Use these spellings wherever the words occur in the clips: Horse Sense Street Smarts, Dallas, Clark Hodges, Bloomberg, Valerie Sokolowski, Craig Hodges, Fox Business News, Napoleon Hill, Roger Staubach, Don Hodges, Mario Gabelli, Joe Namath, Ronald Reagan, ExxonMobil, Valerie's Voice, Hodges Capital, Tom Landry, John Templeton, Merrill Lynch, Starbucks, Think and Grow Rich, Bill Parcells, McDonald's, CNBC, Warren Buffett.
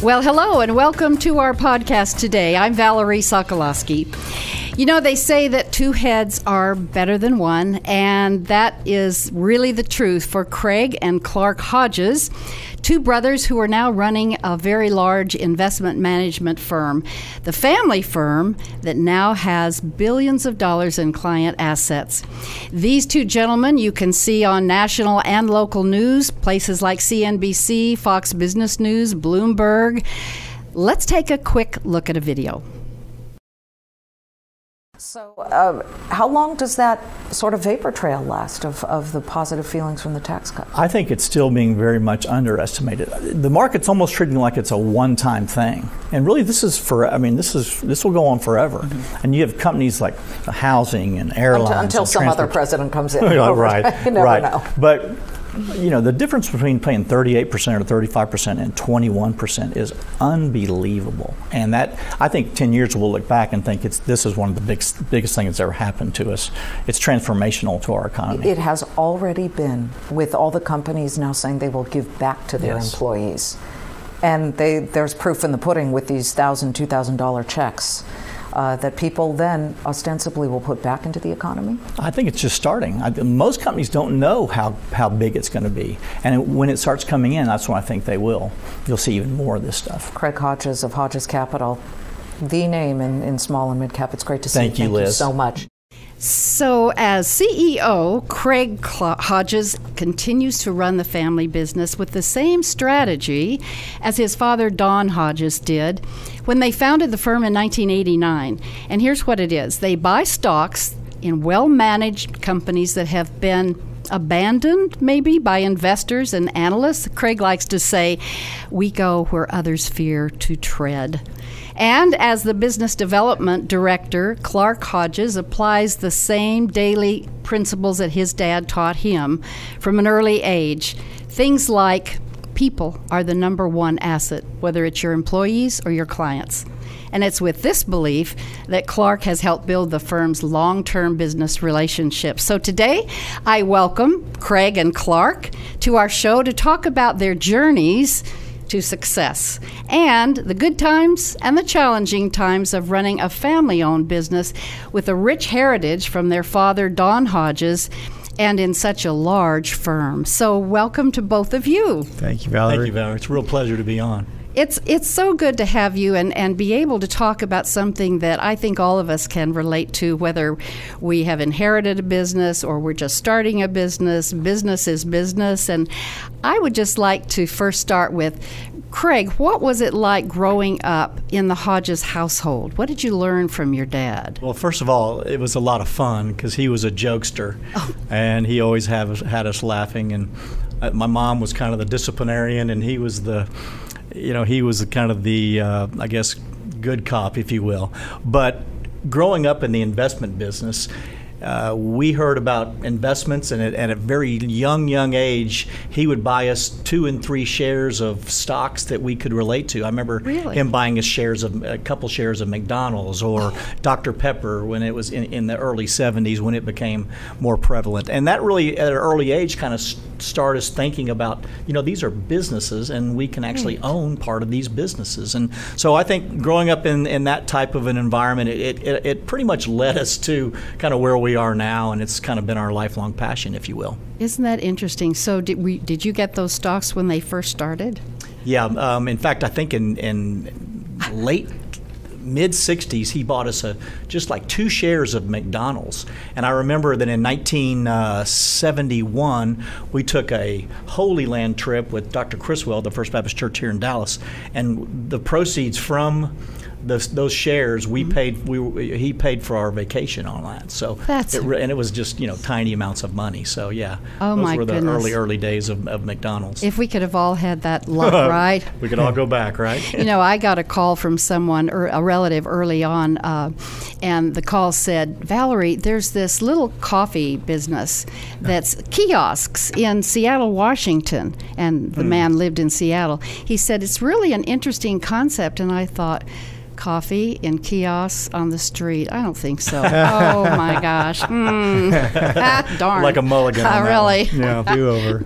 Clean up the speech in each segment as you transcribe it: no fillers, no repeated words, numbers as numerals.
Well, hello and welcome to our podcast today. I'm Valerie Sokolowski. You know, they say that 2 heads are better than one, and that is really the truth for Craig and Clark Hodges, 2 brothers who are now running a very large investment management firm, the family firm that now has billions of dollars in client assets. These 2 gentlemen you can see on national and local news, places like CNBC, Fox Business News, Bloomberg. Let's take a quick look at a video. So how long does that sort of vapor trail last of the positive feelings from the tax cut? I think it's still being very much underestimated. The market's almost treating it like it's a one-time thing. And really this will go on forever. Mm-hmm. And you have companies like housing and airlines. Until and some other president comes in. Right. You never know. But you know, the difference between paying 38% or 35% and 21% is unbelievable. And that, I think 10 years we'll look back and think this is one of the biggest things that's ever happened to us. It's transformational to our economy. It has already been, with all the companies now saying they will give back to their employees. And there's proof in the pudding with these $1,000, $2,000 checks. That people then ostensibly will put back into the economy? I think it's just starting. Most companies don't know how big it's going to be. And when it starts coming in, that's when I think they will. You'll see even more of this stuff. Craig Hodges of Hodges Capital, the name in small and mid-cap. It's great to see you. Thank you, Liz. Thank you so much. So as CEO, Craig Hodges continues to run the family business with the same strategy as his father, Don Hodges, did when they founded the firm in 1989. And here's what it is. They buy stocks in well-managed companies that have been abandoned, maybe, by investors and analysts. Craig likes to say, we go where others fear to tread. And as the business development director, Clark Hodges applies the same daily principles that his dad taught him from an early age. Things like people are the number one asset, whether it's your employees or your clients. And it's with this belief that Clark has helped build the firm's long-term business relationships. So today, I welcome Craig and Clark to our show to talk about their journeys to success and the good times and the challenging times of running a family-owned business with a rich heritage from their father, Don Hodges, and in such a large firm. So welcome to both of you. Thank you, Valerie. Thank you, Valerie. It's a real pleasure to be on. It's so good to have you and be able to talk about something that I think all of us can relate to, whether we have inherited a business or we're just starting a business. Business is business. And I would just like to first start with, Craig, what was it like growing up in the Hodges household? What did you learn from your dad? Well, first of all, it was a lot of fun because he was a jokester. Oh. And he always had us laughing. And my mom was kind of the disciplinarian, and he was the... You know, he was kind of the, I guess, good cop, if you will. But growing up in the investment business, we heard about investments, and at a very young age, he would buy us 2 and 3 shares of stocks that we could relate to. I remember him buying us a couple shares of McDonald's or Dr. Pepper when it was in the early 70s when it became more prevalent. And that really, at an early age, kind of started us thinking about, you know, these are businesses and we can actually own part of these businesses. And so I think growing up in that type of an environment, it pretty much led us to kind of where we are now, and it's kind of been our lifelong passion, if you will. Isn't that interesting? So did you get those stocks when they first started? Yeah. In fact, I think in late mid-'60s, he bought us just like 2 shares of McDonald's. And I remember that in 1971, we took a Holy Land trip with Dr. Criswell, the First Baptist Church here in Dallas, and the proceeds from those shares, we paid. He paid for our vacation on that. So and it was just tiny amounts of money. So yeah, those were the early days of McDonald's. If we could have all had that luck, right? We could all go back, right? I got a call from someone or a relative early on, and the call said, "Valerie, there's this little coffee business that's kiosks in Seattle, Washington," and the man lived in Seattle. He said, "It's really an interesting concept," and I thought, coffee in kiosks on the street? I don't think so. Oh my gosh. Darn. Like a mulligan. Really? Yeah, do over.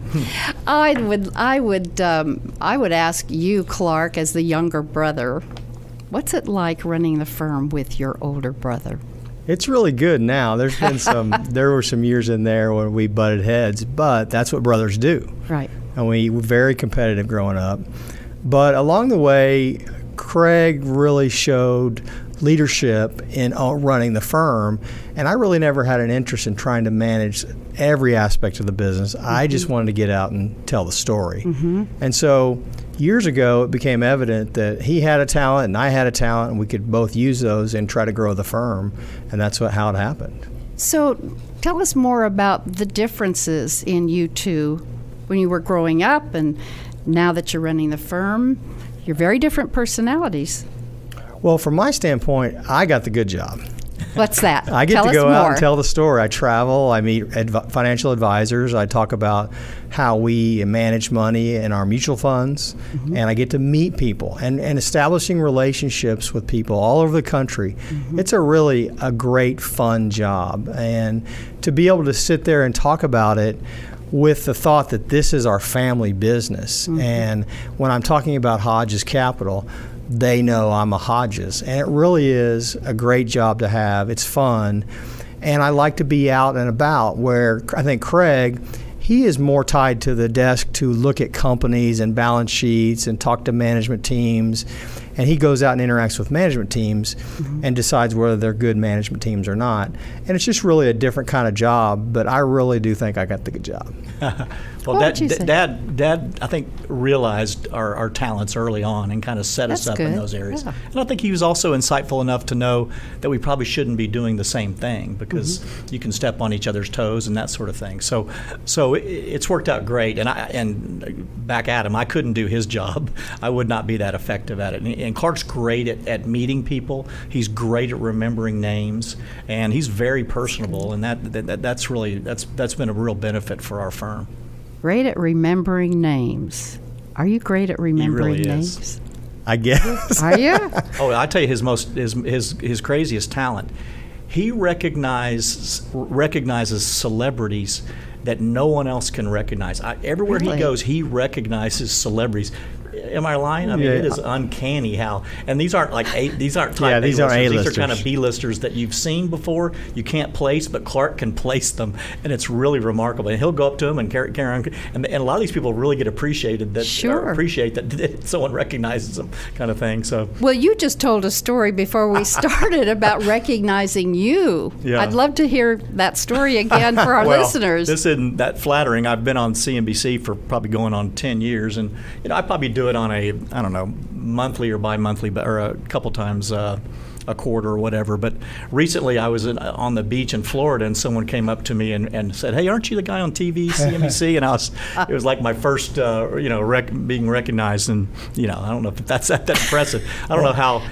I would ask you, Clark, as the younger brother, what's it like running the firm with your older brother? It's really good now. There were some years in there when we butted heads, but that's what brothers do. Right. And we were very competitive growing up. But along the way, Craig really showed leadership in running the firm, and I really never had an interest in trying to manage every aspect of the business. I just wanted to get out and tell the story. And so years ago, it became evident that he had a talent and I had a talent, and we could both use those and try to grow the firm, and that's how it happened. So tell us more about the differences in you two when you were growing up and now that you're running the firm. You're very different personalities. Well, from my standpoint, I got the good job. What's that? I get to go out and tell the story. I travel. I meet financial advisors. I talk about how we manage money in our mutual funds. And I get to meet people and establishing relationships with people all over the country. It's a really great, fun job. And to be able to sit there and talk about it with the thought that this is our family business. And when I'm talking about Hodges Capital, they know I'm a Hodges. And it really is a great job to have. It's fun. And I like to be out and about, where I think Craig, he is more tied to the desk to look at companies and balance sheets and talk to management teams. And he goes out and interacts with management teams and decides whether they're good management teams or not. And it's just really a different kind of job, but I really do think I got the good job. Well, Dad, I think, realized our talents early on and kind of set us up in those areas. Yeah. And I think he was also insightful enough to know that we probably shouldn't be doing the same thing, because you can step on each other's toes and that sort of thing. So it's worked out great. And back at him, I couldn't do his job. I would not be that effective at it. And Clark's great at meeting people. He's great at remembering names, and he's very personable. And that's been a real benefit for our firm. Great at remembering names. Are you great at remembering names? Is. I guess. Are you? I tell you, his craziest talent. He recognizes celebrities that no one else can recognize. Everywhere he goes, he recognizes celebrities. Am I lying? I mean, it is uncanny how. And these aren't like these aren't A-listers. These are kind of B-listers that you've seen before. You can't place, but Clark can place them, and it's really remarkable. And he'll go up to them and carry on. And a lot of these people really get appreciated that someone recognizes them, kind of thing. So. Well, you just told a story before we started about recognizing you. Yeah. I'd love to hear that story again for our listeners. This isn't that flattering. I've been on CNBC for probably going on 10 years, and I probably do it on monthly or bi-monthly, or a couple times a quarter or whatever. But recently I was on the beach in Florida, and someone came up to me and said, "Hey, aren't you the guy on TV, CNBC?" And it was like my first, being recognized. And, I don't know if that's that impressive. I don't know how,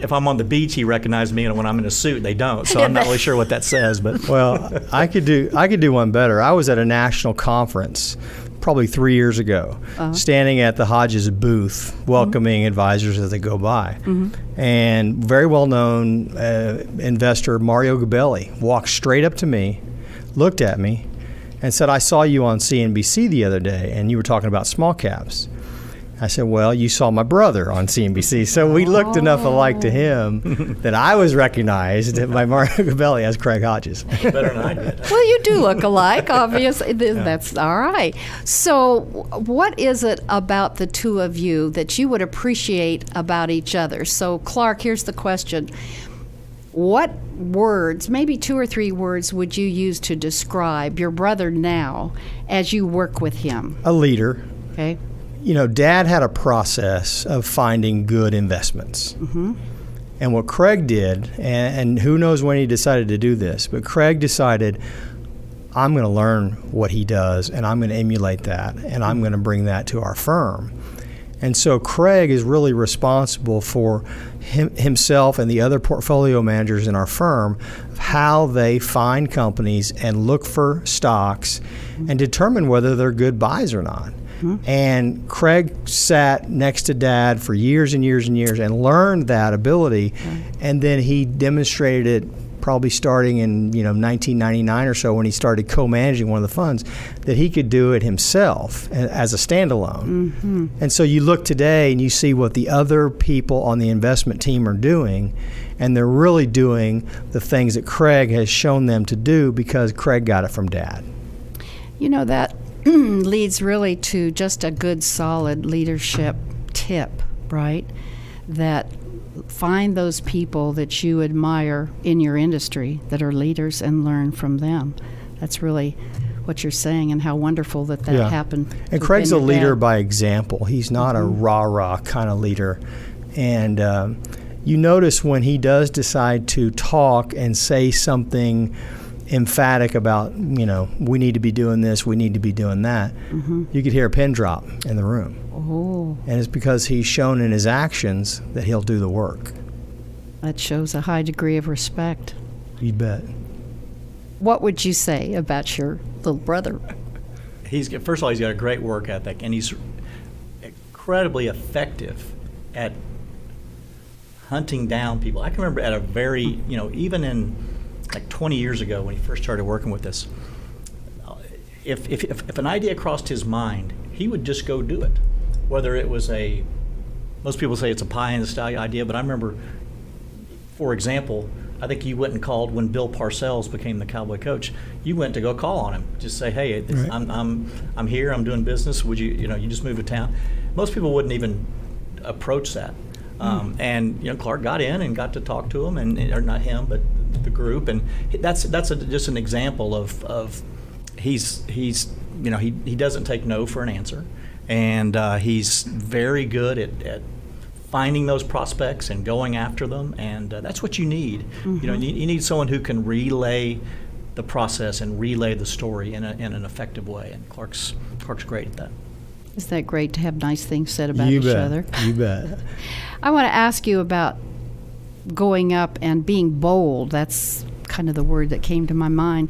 if I'm on the beach, he recognized me, and when I'm in a suit, they don't. So I'm not really sure what that says. But well, I could do one better. I was at a national conference probably 3 years ago, standing at the Hodges booth, welcoming advisors as they go by. And very well-known investor, Mario Gabelli, walked straight up to me, looked at me, and said, "I saw you on CNBC the other day, and you were talking about small caps." I said, "Well, you saw my brother on CNBC." So we looked enough alike to him that I was recognized by Mario Gabelli as Craig Hodges. Better than I did. Well, you do look alike, obviously. Yeah. That's all right. So what is it about the two of you that you would appreciate about each other? So, Clark, here's the question. What words, maybe two or three words, would you use to describe your brother now as you work with him? A leader. Okay. Dad had a process of finding good investments. And what Craig did, and who knows when he decided to do this, but Craig decided, I'm going to learn what he does, and I'm going to emulate that, and I'm going to bring that to our firm. And so Craig is really responsible for himself and the other portfolio managers in our firm, of how they find companies and look for stocks and determine whether they're good buys or not. Mm-hmm. And Craig sat next to Dad for years and years and years and learned that ability, and then he demonstrated it probably starting in 1999 or so, when he started co-managing one of the funds, that he could do it himself as a standalone. Mm-hmm. And so you look today and you see what the other people on the investment team are doing, and they're really doing the things that Craig has shown them to do, because Craig got it from Dad. You know, that leads really to just a good, solid leadership tip, right? That find those people that you admire in your industry that are leaders and learn from them. That's really what you're saying, and how wonderful that yeah. happened. And Craig's a leader by example. He's not mm-hmm. a rah-rah kind of leader. And you notice when he does decide to talk and say something emphatic about, we need to be doing this, we need to be doing that, mm-hmm. you could hear a pin drop in the room. Oh. And it's because he's shown in his actions that he'll do the work. That shows a high degree of respect. You bet. What would you say about your little brother? First of all, he's got a great work ethic, and he's incredibly effective at hunting down people. I can remember at a very, even in like 20 years ago when he first started working with us, if an idea crossed his mind, he would just go do it. Whether it was most people say it's a pie in the sky idea, but I remember, for example, I think you went and called when Bill Parcells became the Cowboy coach. You went to go call on him, just say, hey, right. I'm here, I'm doing business, would you just move to town? Most people wouldn't even approach that. And Clark got in and got to talk to him, and or not him, but the group, and that's just an example of he doesn't take no for an answer, and he's very good at finding those prospects and going after them, and that's what you need. Mm-hmm. You need someone who can relay the process and relay the story in an effective way, and Clark's great at that. Isn't that great to have nice things said about each other? You bet. I want to ask you about going up and being bold. That's kind of the word that came to my mind.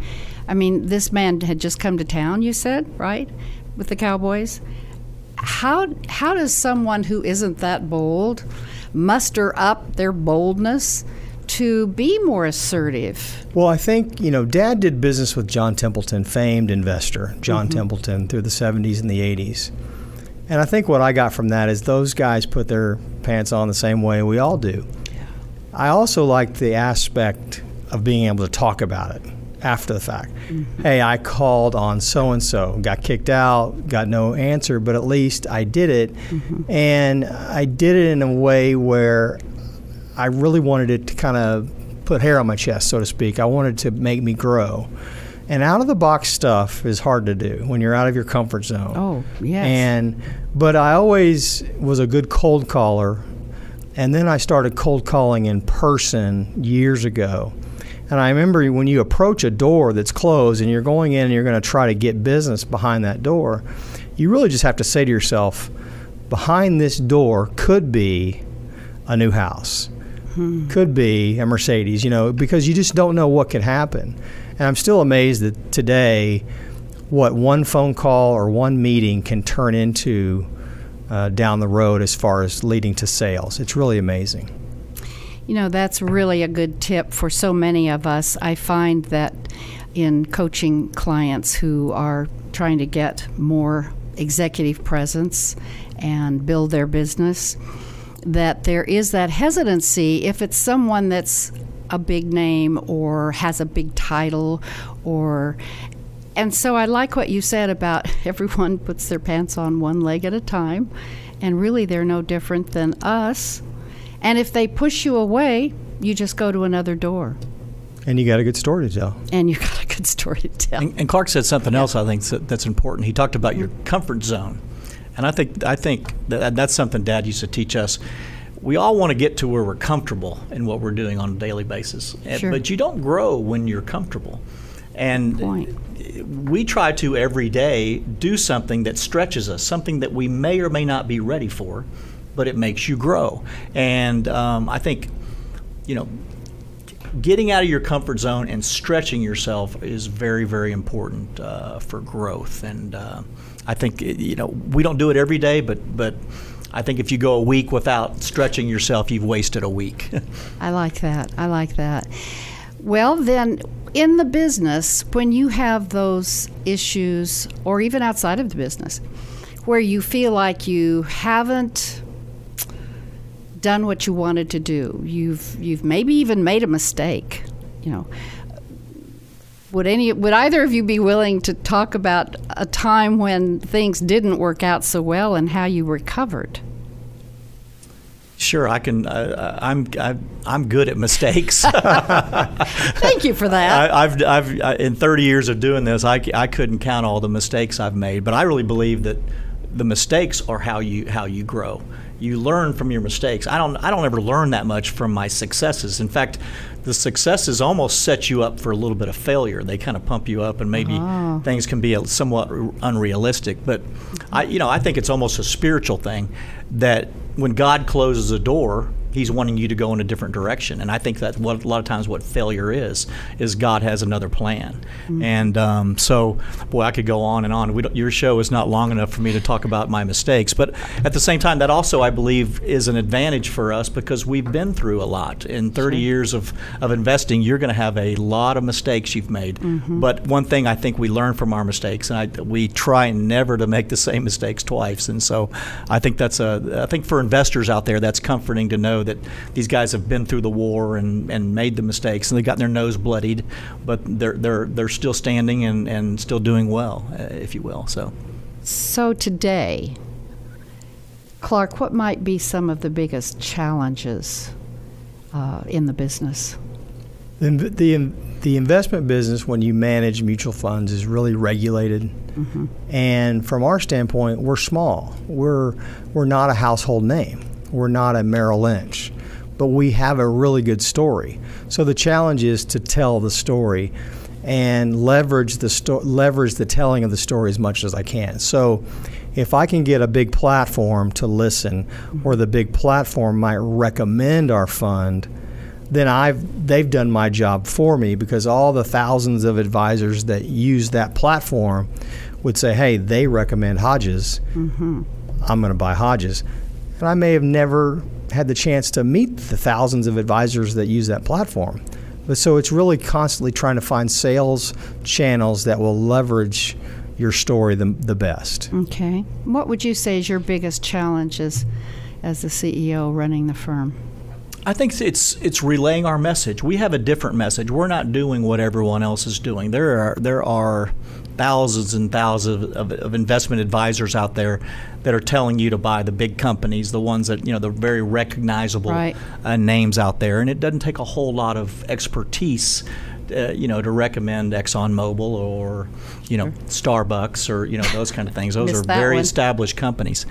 I mean, this man had just come to town, you said, right, with the Cowboys. How does someone who isn't that bold muster up their boldness to be more assertive? Well, I think, Dad did business with John Templeton, famed investor, John mm-hmm. Templeton, through the 70s and the 80s. And I think what I got from that is those guys put their pants on the same way we all do. Yeah. I also liked the aspect of being able to talk about it after the fact. Mm-hmm. Hey, I called on so-and-so, got kicked out, got no answer, but at least I did it. Mm-hmm. And I did it in a way where I really wanted it to kind of put hair on my chest, so to speak. I wanted to make me grow. And out-of-the-box stuff is hard to do when you're out of your comfort zone. Oh, yes. But I always was a good cold caller, and then I started cold calling in person years ago. And I remember when you approach a door that's closed and you're going in and you're going to try to get business behind that door, you really just have to say to yourself, behind this door could be a new house. Could be a Mercedes, because you just don't know what could happen. And I'm still amazed that today what one phone call or one meeting can turn into down the road as far as leading to sales. It's really amazing. That's really a good tip for so many of us. I find that in coaching clients who are trying to get more executive presence and build their business, that there is that hesitancy if it's someone that's a big name or has a big title, and so I like what you said about everyone puts their pants on one leg at a time, and really they're no different than us. And if they push you away, you just go to another door. And you got a good story to tell. And Clark said something else I think that's important. He talked about your comfort zone. And I think that that's something Dad used to teach us. we all want to get to where we're comfortable in what we're doing on a daily basis. Sure. But you don't grow when you're comfortable. And we try to every day do something that stretches us, something that we may or may not be ready for, but it makes you grow. And I think, you know, getting out of your comfort zone and stretching yourself is very, very important for growth. And I think, you know, we don't do it every day, but I think if you go a week without stretching yourself, you've wasted a week. I like that. I like that. Well, then, in the business, when you have those issues, or even outside of the business, where you feel like you haven't done what you wanted to do, you've maybe even made a mistake, you know, would either of you be willing to talk about a time when things didn't work out so well and how you recovered? Sure, I can. I'm good at mistakes. Thank you for that. In 30 years of doing this, I couldn't count all the mistakes I've made. But I really believe that the mistakes are how you grow. You learn from your mistakes. I don't ever learn that much from my successes. In fact, the successes almost set you up for a little bit of failure. They kind of pump you up, and maybe things can be somewhat unrealistic. But I think it's almost a spiritual thing that when God closes a door, He's wanting you to go in a different direction. And I think that's what a lot of times what failure is God has another plan. Mm-hmm. And so, boy, I could go on and on. Your show is not long enough for me to talk about my mistakes. But at the same time, that also, I believe, is an advantage for us because we've been through a lot. In 30 years of investing, you're going to have a lot of mistakes you've made. Mm-hmm. But one thing I think we learn from our mistakes, and we try never to make the same mistakes twice. And so I think for investors out there, that's comforting to know that these guys have been through the war and made the mistakes, and they've gotten their nose bloodied, but they're still standing and still doing well, if you will. So today, Clark, what might be some of the biggest challenges in the business? The investment business, when you manage mutual funds, is really regulated. Mm-hmm. And from our standpoint, we're small. We're not a household name. We're not a Merrill Lynch, but we have a really good story. So the challenge is to tell the story and leverage the telling of the story as much as I can. So if I can get a big platform to listen, or the big platform might recommend our fund, then they've done my job for me, because all the thousands of advisors that use that platform would say, hey, they recommend Hodges. Mm-hmm. I'm going to buy Hodges. And I may have never had the chance to meet the thousands of advisors that use that platform. But so it's really constantly trying to find sales channels that will leverage your story the best. Okay. What would you say is your biggest challenge as the CEO running the firm? I think it's relaying our message. We have a different message. We're not doing what everyone else is doing. There are thousands and thousands of investment advisors out there that are telling you to buy the big companies, the ones that, you know, the very recognizable names out there. And it doesn't take a whole lot of expertise, to recommend ExxonMobil or, you know, Starbucks or, you know, those kind of things. Those are very established companies.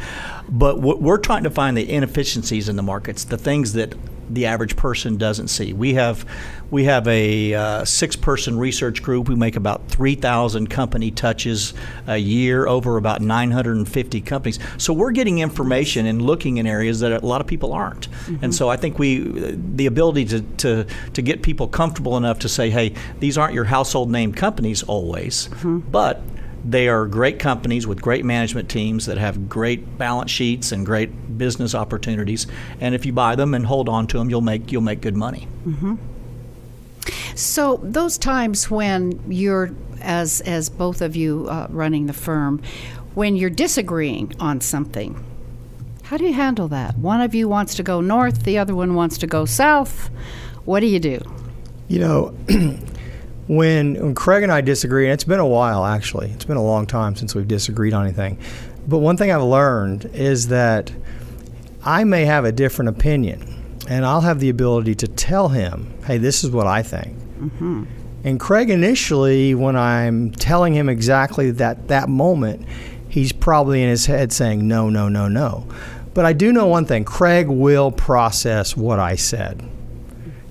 But we're trying to find the inefficiencies in the markets, the things that the average person doesn't see. We have a 6-person research group. We make about 3,000 company touches a year over about 950 companies. So we're getting information and looking in areas that a lot of people aren't. Mm-hmm. And so I think the ability to get people comfortable enough to say, hey, these aren't your household name companies always, but they are great companies with great management teams that have great balance sheets and great business opportunities. And if you buy them and hold on to them, you'll make good money. Mm-hmm. So those times when you're, as both of you running the firm, when you're disagreeing on something, how do you handle that? One of you wants to go north, the other one wants to go south. What do you do? You know, when Craig and I disagree, and it's been a while actually, it's been a long time since we've disagreed on anything, but one thing I've learned is that I may have a different opinion, and I'll have the ability to tell him, hey, this is what I think. Mm-hmm. And Craig initially, when I'm telling him exactly that moment, he's probably in his head saying, no, no, no, no. But I do know one thing. Craig will process what I said.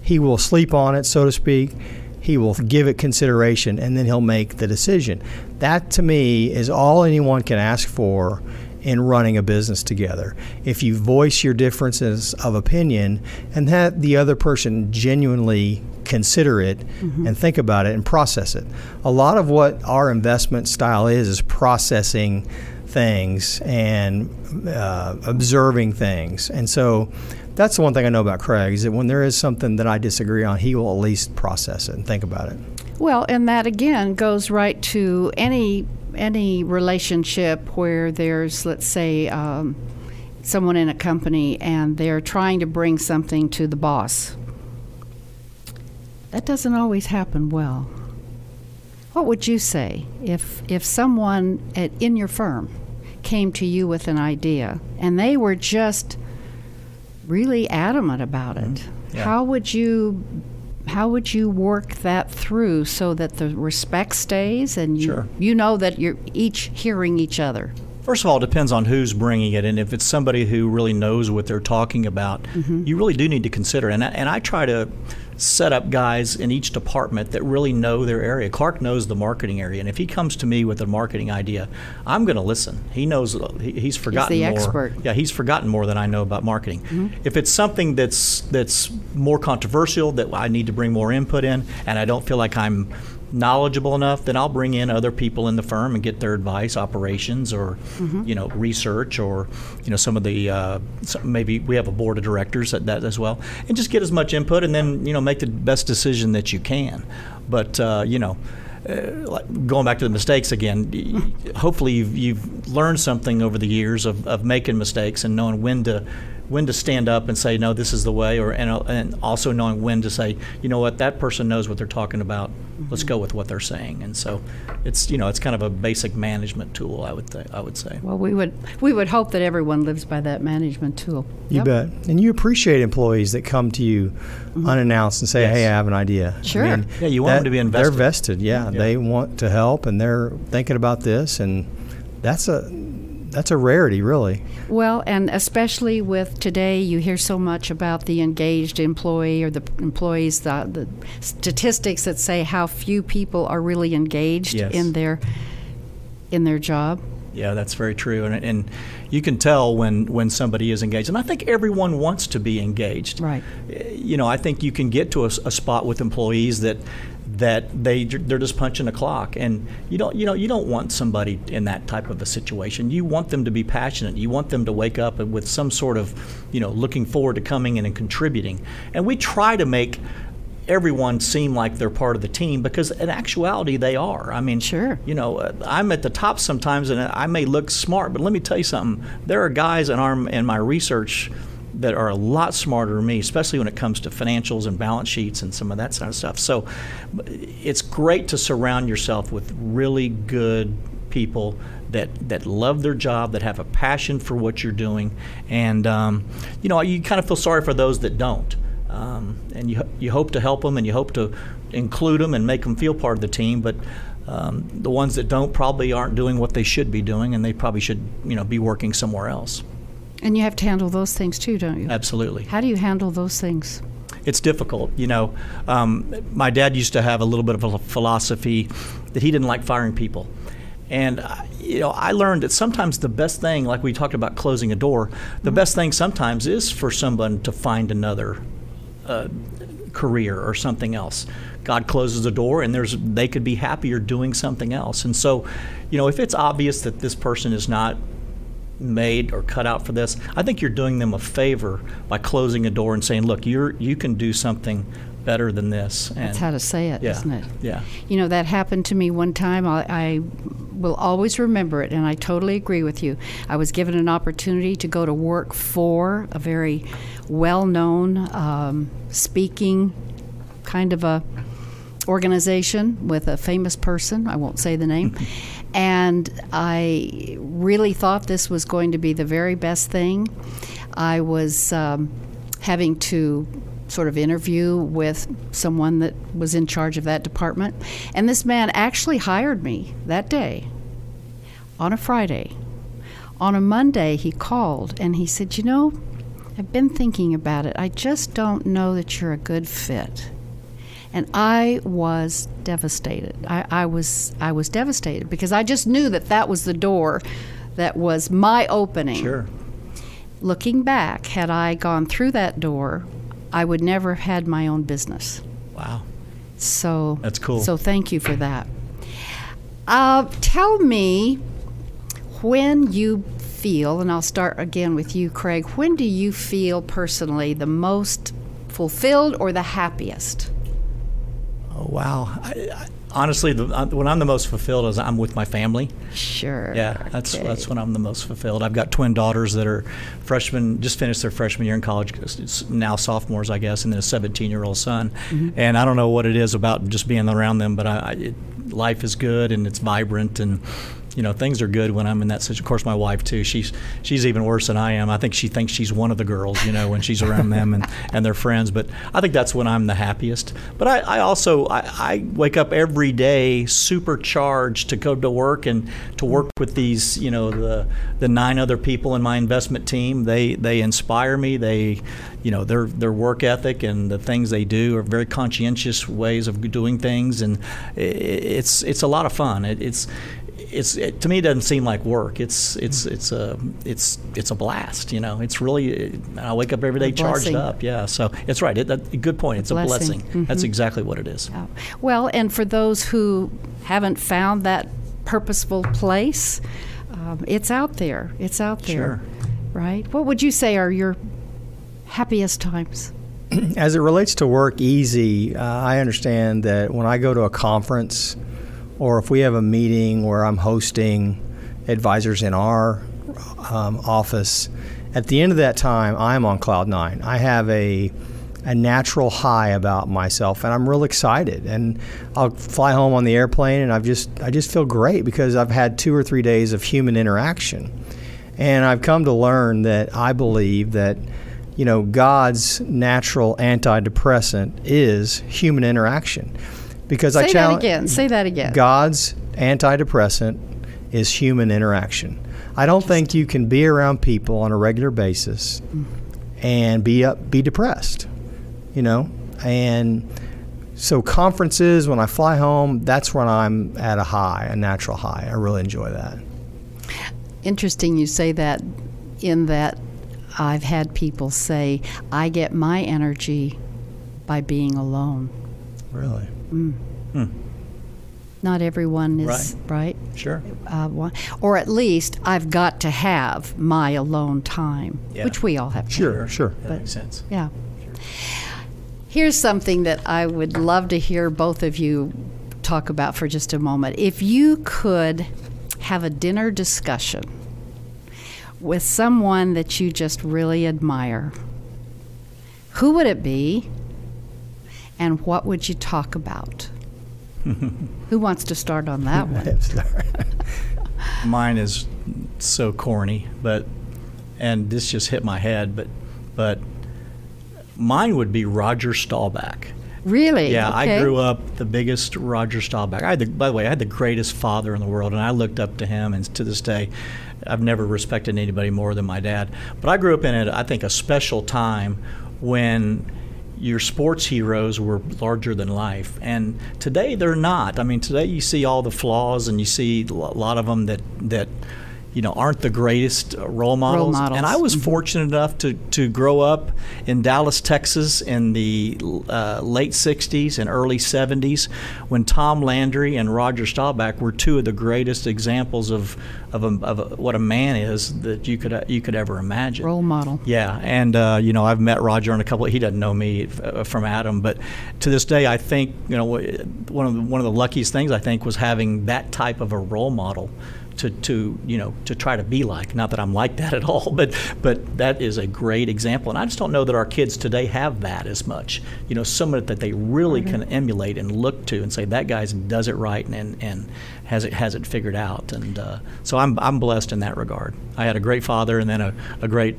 He will sleep on it, so to speak. He will give it consideration, and then he'll make the decision. That, to me, is all anyone can ask for in running a business together. If you voice your differences of opinion and that the other person genuinely consider it and think about it and process it. A lot of what our investment style is processing things and observing things. And so that's the one thing I know about Craig, is that when there is something that I disagree on, he will at least process it and think about it. Well, and that, again, goes right to any relationship where there's, let's say, someone in a company and they're trying to bring something to the boss. That doesn't always happen well. What would you say if someone in your firm came to you with an idea and they were just really adamant about it? Yeah. How would you work that through so that the respect stays and you know that you're each hearing each other? First of all, it depends on who's bringing it, and if it's somebody who really knows what they're talking about, you really do need to consider. And I try to set up guys in each department that really know their area. Clark knows the marketing area, and if he comes to me with a marketing idea, I'm going to listen. He knows he's forgotten more. He's the expert. Yeah, he's forgotten more than I know about marketing. If it's something that's more controversial, that I need to bring more input in, and I don't feel like I'm knowledgeable enough, then I'll bring in other people in the firm and get their advice, operations, or research, or some of the maybe we have a board of directors at that as well, and just get as much input, and then make the best decision that you can. But going back to the mistakes again, hopefully you've learned something over the years of making mistakes and knowing when to stand up and say, no, this is the way, and also knowing when to say, you know what, that person knows what they're talking about. Let's go with what they're saying. And so it's it's kind of a basic management tool, I would say. Well, we would hope that everyone lives by that management tool. You bet. And you appreciate employees that come to you unannounced and say, hey, I have an idea. Sure. I mean, you want them to be invested. They're vested, yeah. They want to help, and they're thinking about this, and that's a rarity, really. Well, and especially with today, you hear so much about the engaged employee or the employees, the statistics that say how few people are really engaged in their job. Yeah, that's very true. And you can tell when somebody is engaged. And I think everyone wants to be engaged. Right. I think you can get to a spot with employees that they're just punching a clock, and you don't want somebody in that type of a situation. You want them to be passionate. You want them to wake up with some sort of looking forward to coming in and contributing. And we try to make everyone seem like they're part of the team, because in actuality they are. I mean, sure. I'm at the top sometimes, and I may look smart, but let me tell you something. There are guys in my research that are a lot smarter than me, especially when it comes to financials and balance sheets and some of that sort of stuff. So it's great to surround yourself with really good people that love their job, that have a passion for what you're doing. And, you kind of feel sorry for those that don't. And you hope to help them, and you hope to include them and make them feel part of the team. But the ones that don't probably aren't doing what they should be doing, and they probably should, be working somewhere else. And you have to handle those things too, don't you? Absolutely. How do you handle those things? It's difficult. My dad used to have a little bit of a philosophy that he didn't like firing people. And, I learned that sometimes the best thing, like we talked about closing a door, the best thing sometimes is for someone to find another career or something else. God closes the door, and they could be happier doing something else. And so, if it's obvious that this person is not made or cut out for this, I think you're doing them a favor by closing a door and saying, look, you can do something better than this. And that's how to say it, isn't it? Yeah. That happened to me one time. I will always remember it, and I totally agree with you. I was given an opportunity to go to work for a very well-known speaking kind of a organization with a famous person. I won't say the name. And I really thought this was going to be the very best thing. I was having to sort of interview with someone that was in charge of that department. And this man actually hired me that day on a Friday On a Monday, he called and he said, you know, I've been thinking about it. I just don't know that you're a good fit. And I was devastated. I was devastated because I just knew that that was the door that was my opening. Sure. Looking back, had I gone through that door, I would never have had my own business. Wow. So that's cool. So thank you for that. Tell me when you feel, and I'll start again with you, Craig, when do you feel personally the most fulfilled or the happiest? Oh, wow. Honestly, when I'm the most fulfilled is I'm with my family. Sure. Yeah, that's when I'm the most fulfilled. I've got twin daughters that are freshmen, just finished their freshman year in college, now sophomores, I guess, and then a 17-year-old son. Mm-hmm. And I don't know what it is about just being around them, but life is good and it's vibrant and, you know, things are good when I'm in that situation. Of course, my wife, too, she's even worse than I am. I think she thinks she's one of the girls, you know, when she's around them and their friends. But I think that's when I'm the happiest. But I also wake up every day supercharged to go to work and to work with these, you know, the 9 other people in my investment team. They inspire me. They, you know, their work ethic and the things they do are very conscientious ways of doing things. And it's a lot of fun. It to me, it doesn't seem like work. It's a blast, you know. It's really I wake up every day charged up. Yeah, so it's right. Good point. It's a blessing. Mm-hmm. That's exactly what it is. Oh. Well, and for those who haven't found that purposeful place, it's out there. It's out there, sure. Right? What would you say are your happiest times? As it relates to work easy, I understand that when I go to a conference, or if we have a meeting where I'm hosting advisors in our office, at the end of that time, I'm on cloud 9. I have a natural high about myself, and I'm real excited. And I'll fly home on the airplane, and I just feel great because I've had 2 or 3 days of human interaction. And I've come to learn that I believe that, you know, God's natural antidepressant is human interaction. Because I challenge. Say that again. God's antidepressant is human interaction. I don't think you can be around people on a regular basis and be depressed, you know. And so conferences, when I fly home, that's when I'm at a high, a natural high. I really enjoy that. Interesting you say that, in that I've had people say, I get my energy by being alone. Really? Mm. Hmm. Not everyone is right. Sure. Or at least I've got to have my alone time, which we all have. Sure. That makes sense. Yeah. Sure. Here's something that I would love to hear both of you talk about for just a moment. If you could have a dinner discussion with someone that you just really admire, who would it be? And what would you talk about? Who wants to start on that one? Mine is so corny, and this just hit my head, but mine would be Roger Staubach. Really? Yeah, okay. I grew up the biggest Roger Staubach. By the way, I had the greatest father in the world, and I looked up to him, and to this day, I've never respected anybody more than my dad. But I grew up in, a special time when your sports heroes were larger than life, and today they're not. I mean, today you see all the flaws, and you see a lot of them that you know aren't the greatest role models. And I was fortunate enough to grow up in Dallas, Texas, in the late 60s and early 70s, when Tom Landry and Roger Staubach were 2 of the greatest examples of what a man is that you could ever imagine. Role model. Yeah, and you know, I've met Roger on a couple. He doesn't know me from Adam, but to this day, I think, you know, one of the luckiest things I think was having that type of a role model to try to be like. Not that I'm like that at all, but that is a great example. And I just don't know that our kids today have that as much. You know, someone that they really can emulate and look to and say, that guy does it right and has it figured out. And so I'm blessed in that regard. I had a great father and then a great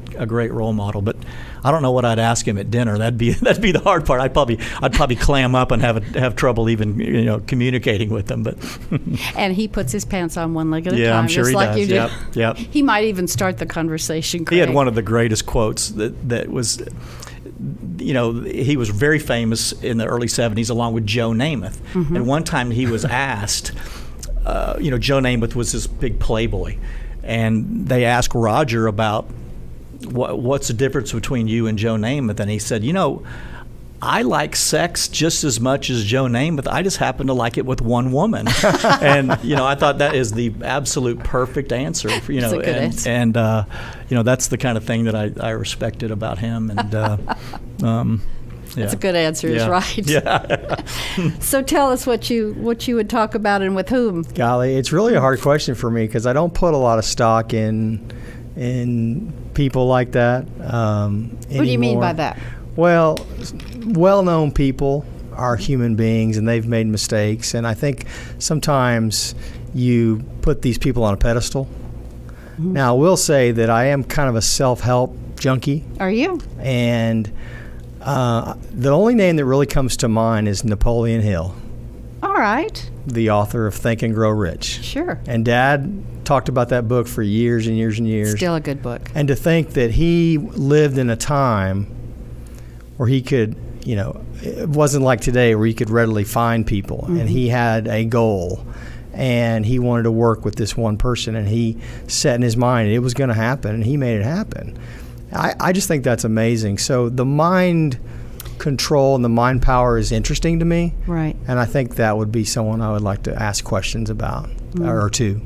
role model. But I don't know what I'd ask him at dinner. That'd be the hard part. I'd probably clam up and have trouble even, you know, communicating with him. But and he puts his pants on one leg at a Yeah, time, I'm sure he like does. You do. Yep. He might even start the conversation, Craig. He had one of the greatest quotes that was, you know, he was very famous in the early 70s along with Joe Namath. Mm-hmm. And one time he was asked, you know, Joe Namath was this big playboy. And they asked Roger about what's the difference between you and Joe Namath. And he said, you know, I like sex just as much as Joe Namath. I just happen to like it with one woman. And, you know, I thought that is the absolute perfect answer. For, you know, that's a good answer. And you know, that's the kind of thing that I respected about him. And yeah. That's a good answer, yeah. Is right. Yeah. So tell us what you would talk about and with whom. Golly, it's really a hard question for me because I don't put a lot of stock in people like that anymore. What do you mean by that? Well, well-known people are human beings, and they've made mistakes. And I think sometimes you put these people on a pedestal. Mm-hmm. Now, I will say that I am kind of a self-help junkie. Are you? And the only name that really comes to mind is Napoleon Hill. All right. The author of Think and Grow Rich. Sure. And Dad talked about that book for years and years and years. Still a good book. And to think that he lived in a time where he could, you know, it wasn't like today where you could readily find people. Mm-hmm. And he had a goal, and he wanted to work with this one person, and he set in his mind it was going to happen, and he made it happen. I just think that's amazing. So the mind control and the mind power is interesting to me. Right. And I think that would be someone I would like to ask questions about, mm-hmm. or to.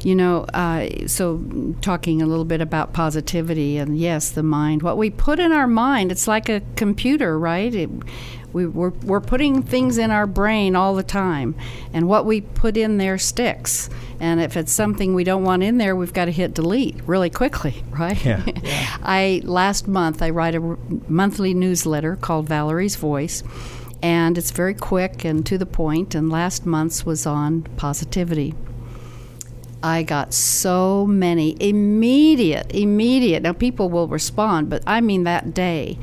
You know, so talking a little bit about positivity and, yes, the mind. What we put in our mind, it's like a computer, right? We're putting things in our brain all the time, and what we put in there sticks. And if it's something we don't want in there, we've got to hit delete really quickly, right? Yeah. Yeah. Last month I write a monthly newsletter called Valerie's Voice, and it's very quick and to the point, and last month's was on positivity. I got so many immediate. Now, people will respond, but I mean that day,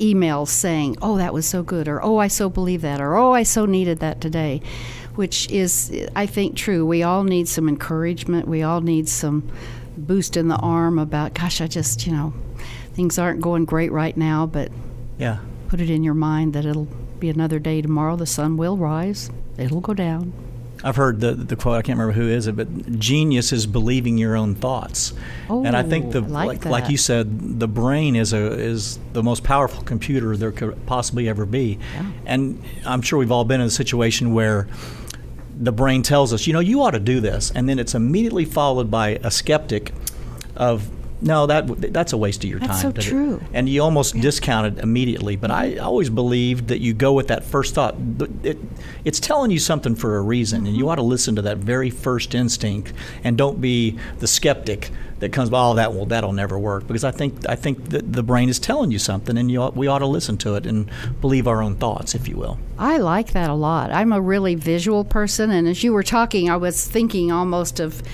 emails saying, oh, that was so good, or oh, I so believe that, or oh, I so needed that today, which is, I think, true. We all need some encouragement. We all need some boost in the arm about, gosh, I just, you know, things aren't going great right now, but yeah, put it in your mind that it'll be another day tomorrow. The sun will rise. It'll go down. I've heard the quote, I can't remember who is it, but genius is believing your own thoughts. Oh, and I think like you said, the brain is the most powerful computer there could possibly ever be. Yeah. And I'm sure we've all been in a situation where the brain tells us, you know, you ought to do this, and then it's immediately followed by a skeptic of, no, that's a waste of your time. That's so true. And you almost discount it immediately. But I always believed that you go with that first thought. It's telling you something for a reason, and you ought to listen to that very first instinct, and don't be the skeptic that comes, oh, that'll never work. Because I think that the brain is telling you something, and we ought to listen to it and believe our own thoughts, if you will. I like that a lot. I'm a really visual person, and as you were talking, I was thinking almost of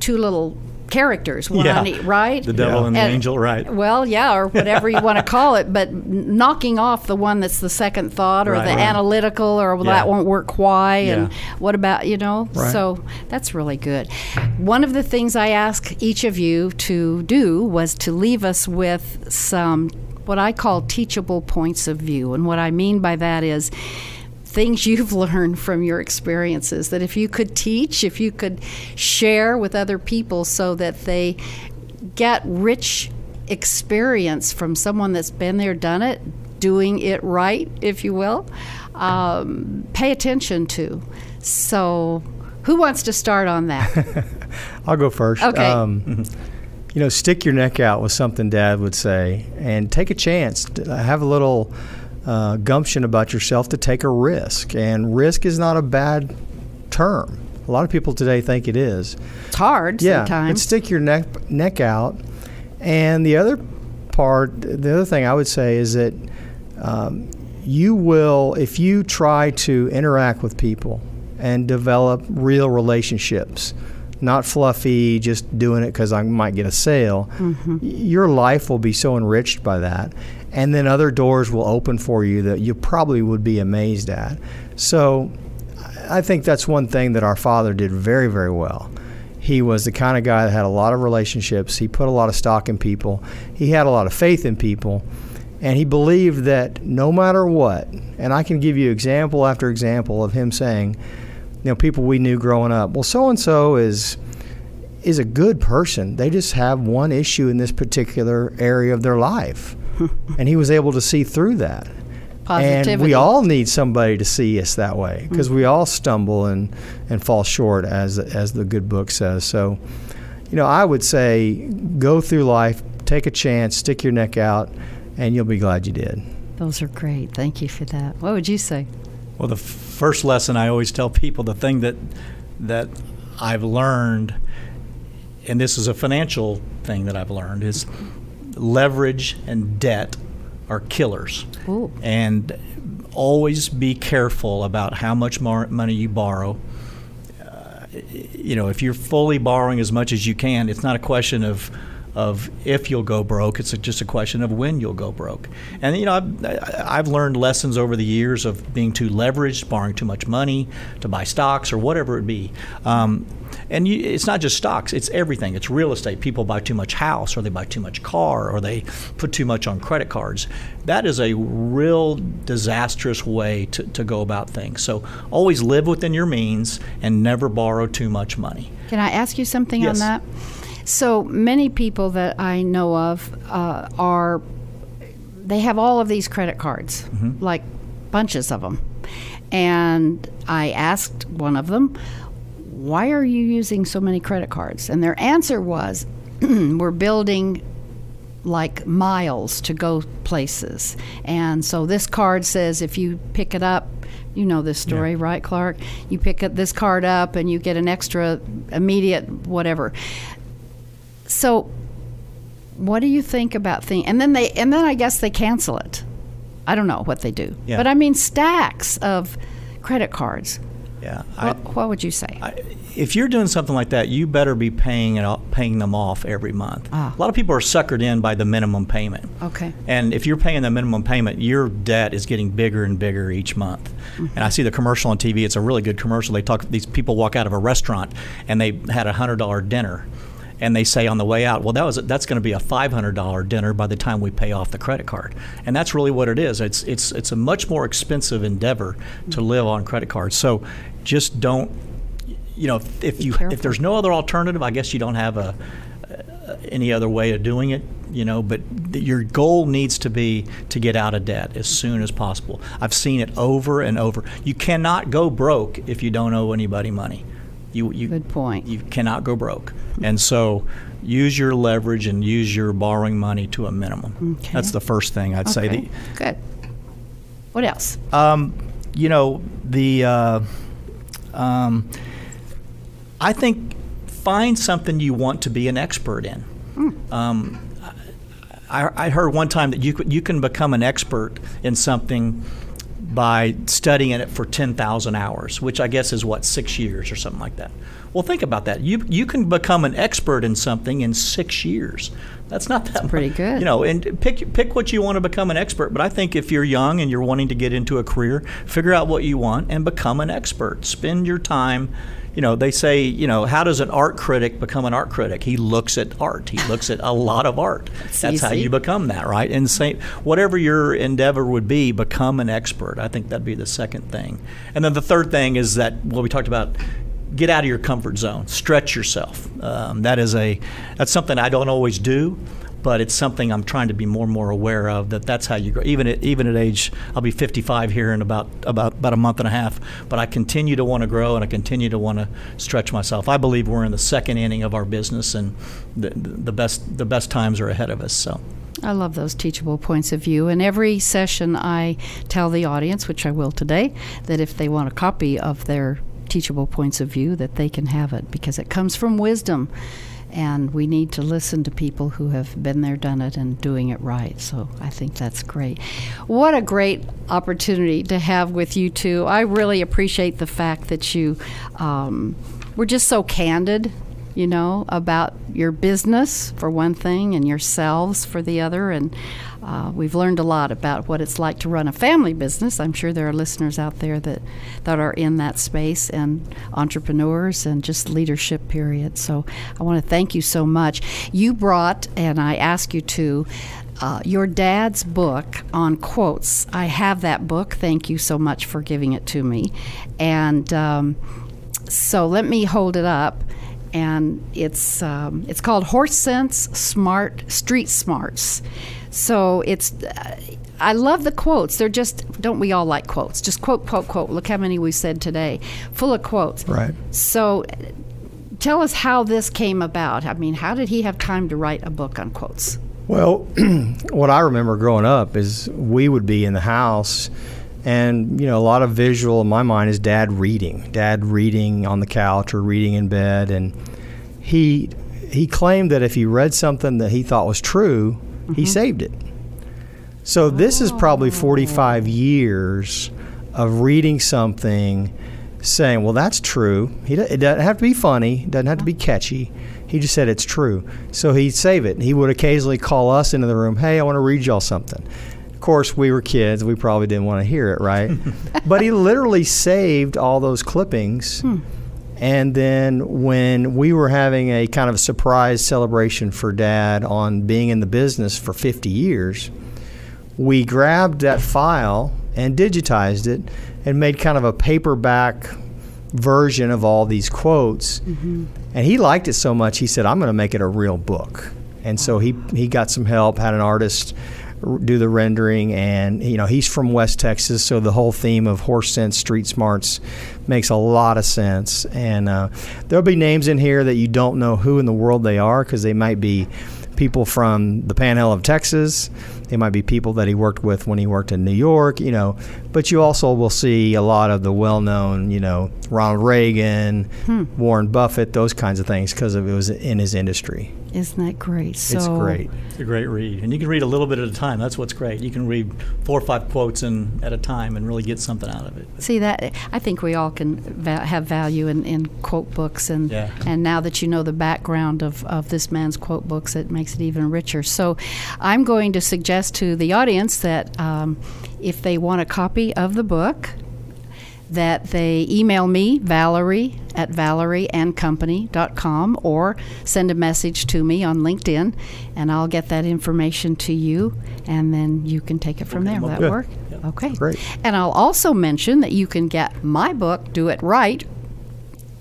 two little characters, one on each, right? The devil and the angel, right? Well, yeah, or whatever you want to call it, but knocking off the one that's the second thought, or analytical, or that won't work, why, and what about, you know? Right. So that's really good. One of the things I asked each of you to do was to leave us with some, what I call teachable points of view. And what I mean by that is things you've learned from your experiences that if you could teach, if you could share with other people so that they get rich experience from someone that's been there, done it, doing it right, if you will, pay attention to. So who wants to start on that? I'll go first. Okay. You know, stick your neck out was something Dad would say, and take a chance. Have a little gumption about yourself to take a risk. And risk is not a bad term. A lot of people today think it is. It's hard sometimes. And stick your neck out. And the other thing I would say is that you will, if you try to interact with people and develop real relationships, not fluffy, just doing it because I might get a sale, mm-hmm. your life will be so enriched by that. And then other doors will open for you that you probably would be amazed at. So I think that's one thing that our father did very, very well. He was the kind of guy that had a lot of relationships. He put a lot of stock in people. He had a lot of faith in people. And he believed that no matter what, and I can give you example after example of him saying, you know, people we knew growing up, well, so-and-so is a good person. They just have one issue in this particular area of their life. And he was able to see through that. Positivity. And we all need somebody to see us that way, because we all stumble and fall short, as the good book says. So, you know, I would say go through life, take a chance, stick your neck out, and you'll be glad you did. Those are great. Thank you for that. What would you say? Well, the first lesson I always tell people, the thing that I've learned, and this is a financial thing that I've learned, is leverage and debt are killers. Ooh. And always be careful about how much money you borrow. You know, if you're fully borrowing as much as you can, it's not a question of if you'll go broke. It's just a question of when you'll go broke. And, you know, I've learned lessons over the years of being too leveraged, borrowing too much money to buy stocks or whatever it be. It's not just stocks. It's everything. It's real estate. People buy too much house, or they buy too much car, or they put too much on credit cards. That is a real disastrous way to go about things. So always live within your means and never borrow too much money. Can I ask you something on that? So many people that I know of they have all of these credit cards, like bunches of them. And I asked one of them, why are you using so many credit cards? And their answer was, we're building like miles to go places. And so this card says if you pick it up, you know this story, right, Clark? You pick up this card up and you get an extra immediate whatever. So what do you think about things? And then I guess they cancel it. I don't know what they do. Yeah. But I mean stacks of credit cards. Yeah. What would you say? If you're doing something like that, you better be paying them off every month. Ah. A lot of people are suckered in by the minimum payment. Okay. And if you're paying the minimum payment, your debt is getting bigger and bigger each month. Mm-hmm. And I see the commercial on TV. It's a really good commercial. These people walk out of a restaurant and they had a $100 dinner. And they say on the way out, well, that's going to be a $500 dinner by the time we pay off the credit card. And that's really what it is. It's a much more expensive endeavor to live on credit cards. So just don't, you know, if there's no other alternative, I guess you don't have any other way of doing it, you know, but your goal needs to be to get out of debt as soon as possible. I've seen it over and over. You cannot go broke if you don't owe anybody money. Good point. You cannot go broke. And so use your leverage and use your borrowing money to a minimum. Okay. That's the first thing I'd say. Good. What else? You know, I think find something you want to be an expert in. I heard one time that you can become an expert in something by studying it for 10,000 hours, which I guess is, 6 years or something like that. Well, think about that. You can become an expert in something in 6 years. That's not that much. Pretty good. You know, and pick what you want to become an expert. But I think if you're young and you're wanting to get into a career, figure out what you want and become an expert. Spend your time. You know, they say, you know, how does an art critic become an art critic? He looks at art. He looks at a lot of art. That's how you become that, right? And same, whatever your endeavor would be, become an expert. I think that'd be the second thing. And then the third thing is that what we talked about, get out of your comfort zone. Stretch yourself. That's something I don't always do, but it's something I'm trying to be more and more aware of, that's how you grow. Even at age, I'll be 55 here in about a month and a half, but I continue to want to grow and I continue to want to stretch myself. I believe we're in the second inning of our business, and the best times are ahead of us. So I love those teachable points of view. In every session I tell the audience, which I will today, that if they want a copy of their teachable points of view, that they can have it, because it comes from wisdom. And we need to listen to people who have been there, done it, and doing it right. So I think that's great. What a great opportunity to have with you two. I really appreciate the fact that you were just so candid. you know, about your business for one thing and yourselves for the other. And we've learned a lot about what it's like to run a family business. I'm sure there are listeners out there that are in that space, and entrepreneurs, and just leadership, period. So I want to thank you so much. You brought, and I ask you to, your dad's book on quotes. I have that book. Thank you so much for giving it to me. And so let me hold it up. And it's called Horse Sense Street Smarts. So it's I love the quotes. They're just, don't we all like quotes? Just quote, quote, quote. Look how many we said today. Full of quotes. Right. So tell us how this came about. I mean, how did he have time to write a book on quotes? Well, what I remember growing up is we would be in the house, and, you know, a lot of visual in my mind is dad reading on the couch or reading in bed. And he claimed that if he read something that he thought was true, mm-hmm. he saved it. So this is probably 45 years of reading something, saying, well, that's true. It doesn't have to be funny. Doesn't have to be catchy. He just said it's true. So he'd save it. He would occasionally call us into the room, hey, I want to read y'all something. Of course, we were kids. We probably didn't want to hear it, right? But he literally saved all those clippings. Hmm. And then when we were having a kind of surprise celebration for Dad on being in the business for 50 years, we grabbed that file and digitized it and made kind of a paperback version of all these quotes. Mm-hmm. And he liked it so much, he said, I'm going to make it a real book. And so he got some help, had an artist do the rendering, and you know, he's from West Texas, so the whole theme of Horse Sense Street Smarts makes a lot of sense. And there'll be names in here that you don't know who in the world they are, because they might be people from the Panhandle of Texas, they might be people that he worked with when he worked in New York, you know. But you also will see a lot of the well-known, you know, Ronald Reagan, Warren Buffett, those kinds of things, because it was in his industry. Isn't that great? It's great. It's a great read. And you can read a little bit at a time. That's what's great. You can read 4 or 5 quotes at a time and really get something out of it. See, that I think we all can have value in quote books. And yeah. And now that you know the background of this man's quote books, it makes it even richer. So I'm going to suggest to the audience that if they want a copy of the book, that they email me, Valerie@valerieandcompany.com, or send a message to me on LinkedIn, and I'll get that information to you, and then you can take it from there. Will that work? Yep. Okay. Great. And I'll also mention that you can get my book, Do It Right.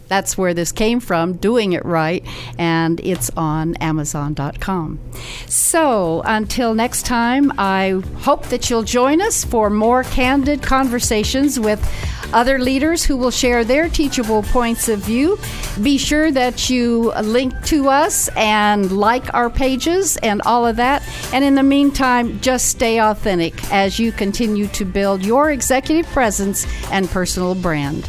That's where this came from, Doing It Right, and it's on Amazon.com. So until next time, I hope that you'll join us for more candid conversations with other leaders who will share their teachable points of view. Be sure that you link to us and like our pages and all of that. And in the meantime, just stay authentic as you continue to build your executive presence and personal brand.